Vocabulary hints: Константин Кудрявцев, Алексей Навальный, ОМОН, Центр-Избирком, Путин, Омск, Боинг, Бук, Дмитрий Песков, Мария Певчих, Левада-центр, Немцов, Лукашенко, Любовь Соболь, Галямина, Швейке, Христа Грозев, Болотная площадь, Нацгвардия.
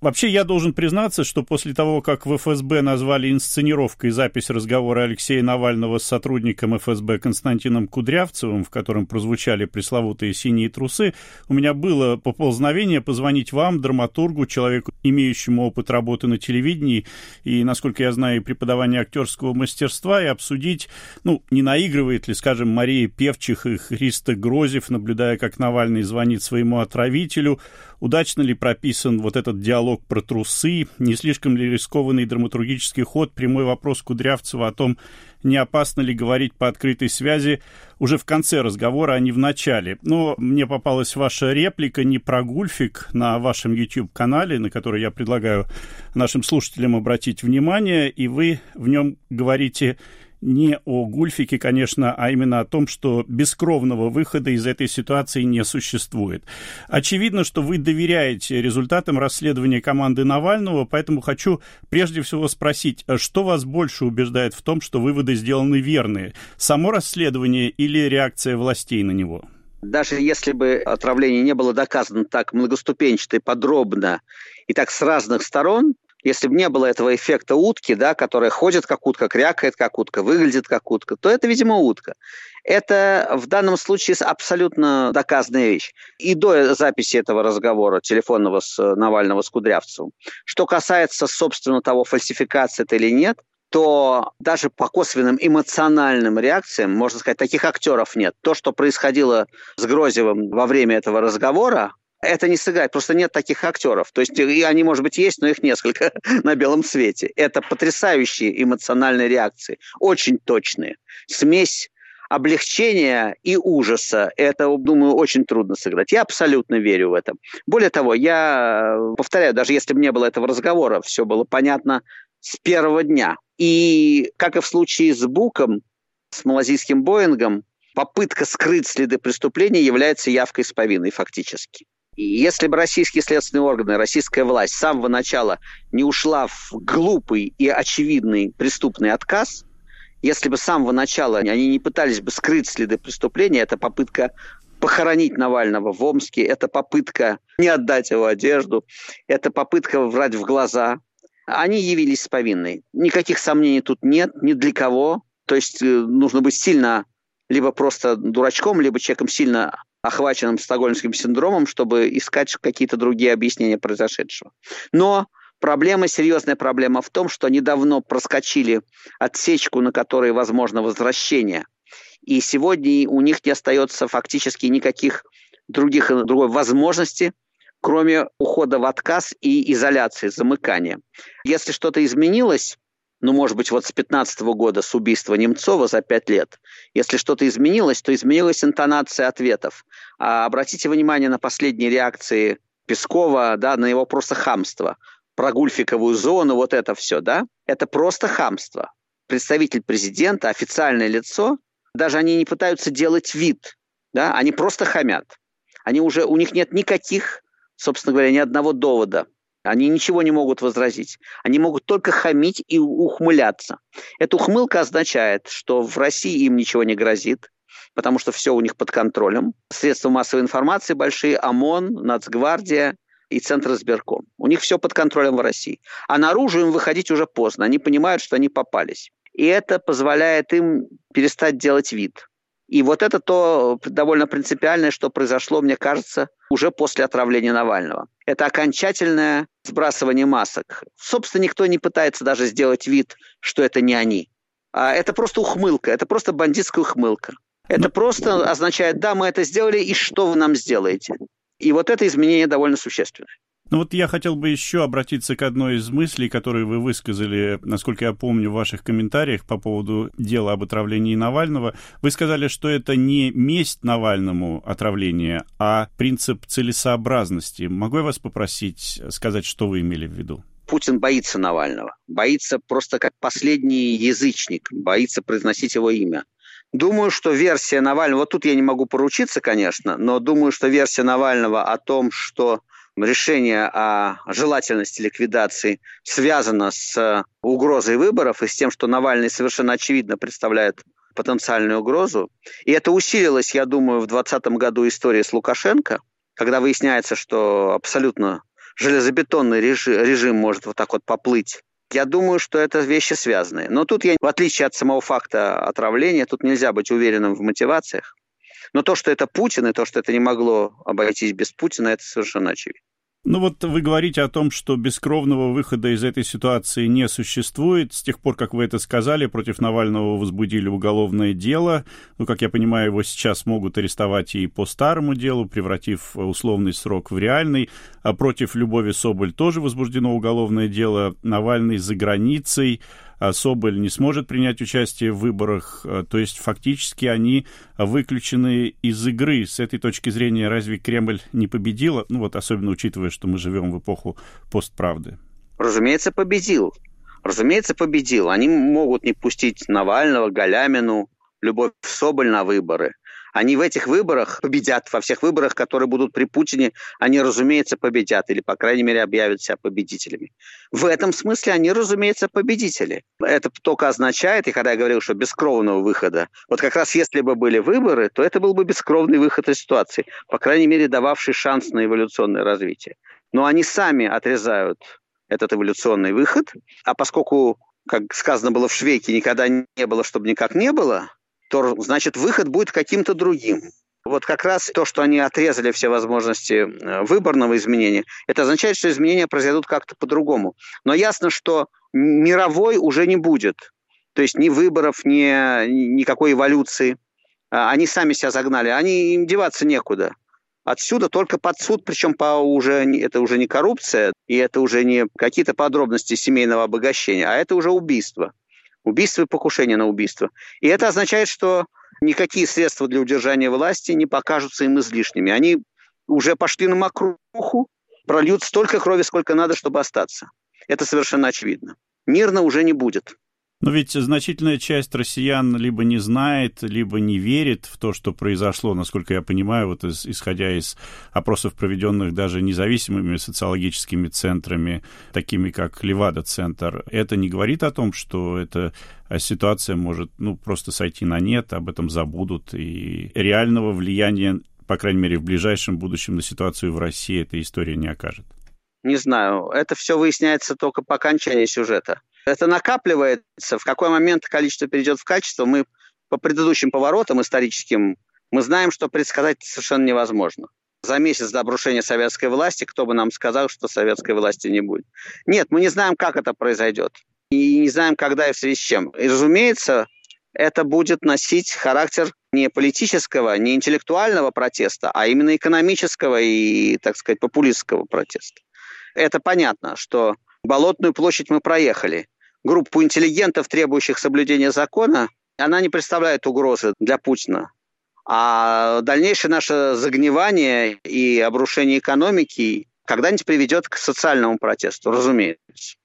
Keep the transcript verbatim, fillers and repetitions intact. Вообще, я должен признаться, что после того, как в эф эс бэ назвали инсценировкой запись разговора Алексея Навального с сотрудником эф эс бэ Константином Кудрявцевым, в котором прозвучали пресловутые «синие трусы», у меня было поползновение позвонить вам, драматургу, человеку, имеющему опыт работы на телевидении и, насколько я знаю, преподавания актерского мастерства, и обсудить, ну, не наигрывает ли, скажем, Мария Певчих и Христа Грозев, наблюдая, как Навальный звонит своему отравителю, удачно ли прописан вот этот диалог про трусы, не слишком ли рискованный драматургический ход, прямой вопрос Кудрявцева о том, не опасно ли говорить по открытой связи уже в конце разговора, а не в начале. Но мне попалась ваша реплика не про гульфик на вашем YouTube-канале, на который я предлагаю нашим слушателям обратить внимание, и вы в нем говорите не о гульфике, конечно, а именно о том, что бескровного выхода из этой ситуации не существует. Очевидно, что вы доверяете результатам расследования команды Навального, поэтому хочу прежде всего спросить, что вас больше убеждает в том, что выводы сделаны верные? Само расследование или реакция властей на него? Даже если бы отравление не было доказано так многоступенчато и подробно, и так с разных сторон, если бы не было этого эффекта утки, да, которая ходит как утка, крякает как утка, выглядит как утка, то это, видимо, утка. Это в данном случае абсолютно доказанная вещь. И до записи этого разговора телефонного с Навального с Кудрявцевым. Что касается, собственно, того, фальсификация это или нет, то даже по косвенным эмоциональным реакциям, можно сказать, таких актеров нет. То, что происходило с Грозевым во время этого разговора, это не сыграет, просто нет таких актеров. То есть и они, может быть, есть, но их несколько на белом свете. Это потрясающие эмоциональные реакции, очень точные. Смесь облегчения и ужаса. Это, думаю, очень трудно сыграть. Я абсолютно верю в это. Более того, я повторяю, даже если бы не было этого разговора, все было понятно с первого дня. И, как и в случае с Буком, с малазийским Боингом, попытка скрыть следы преступления является явкой с повинной фактически. Если бы российские следственные органы, российская власть с самого начала не ушла в глупый и очевидный преступный отказ, если бы с самого начала они не пытались бы скрыть следы преступления, это попытка похоронить Навального в Омске, это попытка не отдать его одежду, это попытка врать в глаза, они явились с повинной. Никаких сомнений тут нет, ни для кого. То есть нужно быть сильно либо просто дурачком, либо человеком сильно охваченным стокгольмским синдромом, чтобы искать какие-то другие объяснения произошедшего. Но проблема, серьезная проблема в том, что они давно проскочили отсечку, на которой возможно возвращение. И сегодня у них не остается фактически никаких других, другой возможности, кроме ухода в отказ и изоляции, замыкания. Если что-то изменилось, ну, может быть, вот с пятнадцатого года, с убийства Немцова за пять лет. Если что-то изменилось, то изменилась интонация ответов. А обратите внимание на последние реакции Пескова, да, на его просто хамство. Про гульфиковую зону, вот это все, да? Это просто хамство. Представитель президента, официальное лицо, даже они не пытаются делать вид, да? Они просто хамят. Они уже, у них нет никаких, собственно говоря, ни одного довода. Они ничего не могут возразить. Они могут только хамить и ухмыляться. Эта ухмылка означает, что в России им ничего не грозит, потому что все у них под контролем. Средства массовой информации большие, ОМОН, Нацгвардия и Центр-Избирком. У них все под контролем в России. А наружу им выходить уже поздно. Они понимают, что они попались. И это позволяет им перестать делать вид. И вот это то довольно принципиальное, что произошло, мне кажется, уже после отравления Навального. Это окончательное сбрасывание масок. Собственно, никто не пытается даже сделать вид, что это не они. А это просто ухмылка, это просто бандитская ухмылка. Это просто означает, да, мы это сделали, и что вы нам сделаете? И вот это изменение довольно существенное. Ну вот я хотел бы еще обратиться к одной из мыслей, которые вы высказали, насколько я помню, в ваших комментариях по поводу дела об отравлении Навального. Вы сказали, что это не месть Навальному отравление, а принцип целесообразности. Могу я вас попросить сказать, что вы имели в виду? Путин боится Навального. Боится просто как последний язычник. Боится произносить его имя. Думаю, что версия Навального... Вот тут я не могу поручиться, конечно, но думаю, что версия Навального о том, что... решение о желательности ликвидации связано с угрозой выборов и с тем, что Навальный совершенно очевидно представляет потенциальную угрозу. И это усилилось, я думаю, в двадцатом году истории с Лукашенко, когда выясняется, что абсолютно, железобетонный режим, режим может вот так вот поплыть. Я думаю, что это вещи связаны. Но тут я, в отличие от самого факта отравления, тут нельзя быть уверенным в мотивациях. Но то, что это Путин, и то, что это не могло обойтись без Путина, это совершенно очевидно. Ну вот вы говорите о том, что бескровного выхода из этой ситуации не существует. С тех пор, как вы это сказали, против Навального возбудили уголовное дело. Ну, как я понимаю, его сейчас могут арестовать и по старому делу, превратив условный срок в реальный. А против Любови Соболь тоже возбуждено уголовное дело. Навальный за границей. Соболь не сможет принять участие в выборах, то есть фактически они выключены из игры. С этой точки зрения разве Кремль не победил? Ну вот особенно учитывая, что мы живем в эпоху постправды. Разумеется, победил. Разумеется, победил. Они могут не пустить Навального, Галямину, Любовь Соболь на выборы. Они в этих выборах победят, во всех выборах, которые будут при Путине, они, разумеется, победят или, по крайней мере, объявят себя победителями. В этом смысле они, разумеется, победители. Это только означает, и когда я говорил, что бескровного выхода, вот как раз если бы были выборы, то это был бы бескровный выход из ситуации, по крайней мере, дававший шанс на эволюционное развитие. Но они сами отрезают этот эволюционный выход, а поскольку, как сказано было в Швейке, никогда не было, чтобы никак не было, то, значит, выход будет каким-то другим. Вот как раз то, что они отрезали все возможности выборного изменения, это означает, что изменения произойдут как-то по-другому. Но ясно, что мировой уже не будет. То есть ни выборов, ни никакой эволюции. Они сами себя загнали. Они, им деваться некуда. Отсюда только под суд, причем по уже, это уже не коррупция, и это уже не какие-то подробности семейного обогащения, а это уже убийство. Убийство и покушение на убийство. И это означает, что никакие средства для удержания власти не покажутся им излишними. Они уже пошли на мокруху, прольют столько крови, сколько надо, чтобы остаться. Это совершенно очевидно. Мирно уже не будет. Но ведь значительная часть россиян либо не знает, либо не верит в то, что произошло, насколько я понимаю, вот исходя из опросов, проведенных даже независимыми социологическими центрами, такими как Левада-центр. Это не говорит о том, что эта ситуация может ну, просто сойти на нет, об этом забудут, и реального влияния, по крайней мере, в ближайшем будущем на ситуацию в России эта история не окажет. Не знаю. Это все выясняется только по окончании сюжета. Это накапливается, в какой момент количество перейдет в качество. Мы по предыдущим поворотам историческим, мы знаем, что предсказать совершенно невозможно. За месяц до обрушения советской власти, кто бы нам сказал, что советской власти не будет. Нет, мы не знаем, как это произойдет. И не знаем, когда и в связи с чем. И, разумеется, это будет носить характер не политического, не интеллектуального протеста, а именно экономического и, так сказать, популистского протеста. Это понятно, что Болотную площадь мы проехали. Группу интеллигентов, требующих соблюдения закона, она не представляет угрозы для Путина. А дальнейшее наше загнивание и обрушение экономики когда-нибудь приведет к социальному протесту, разумеется.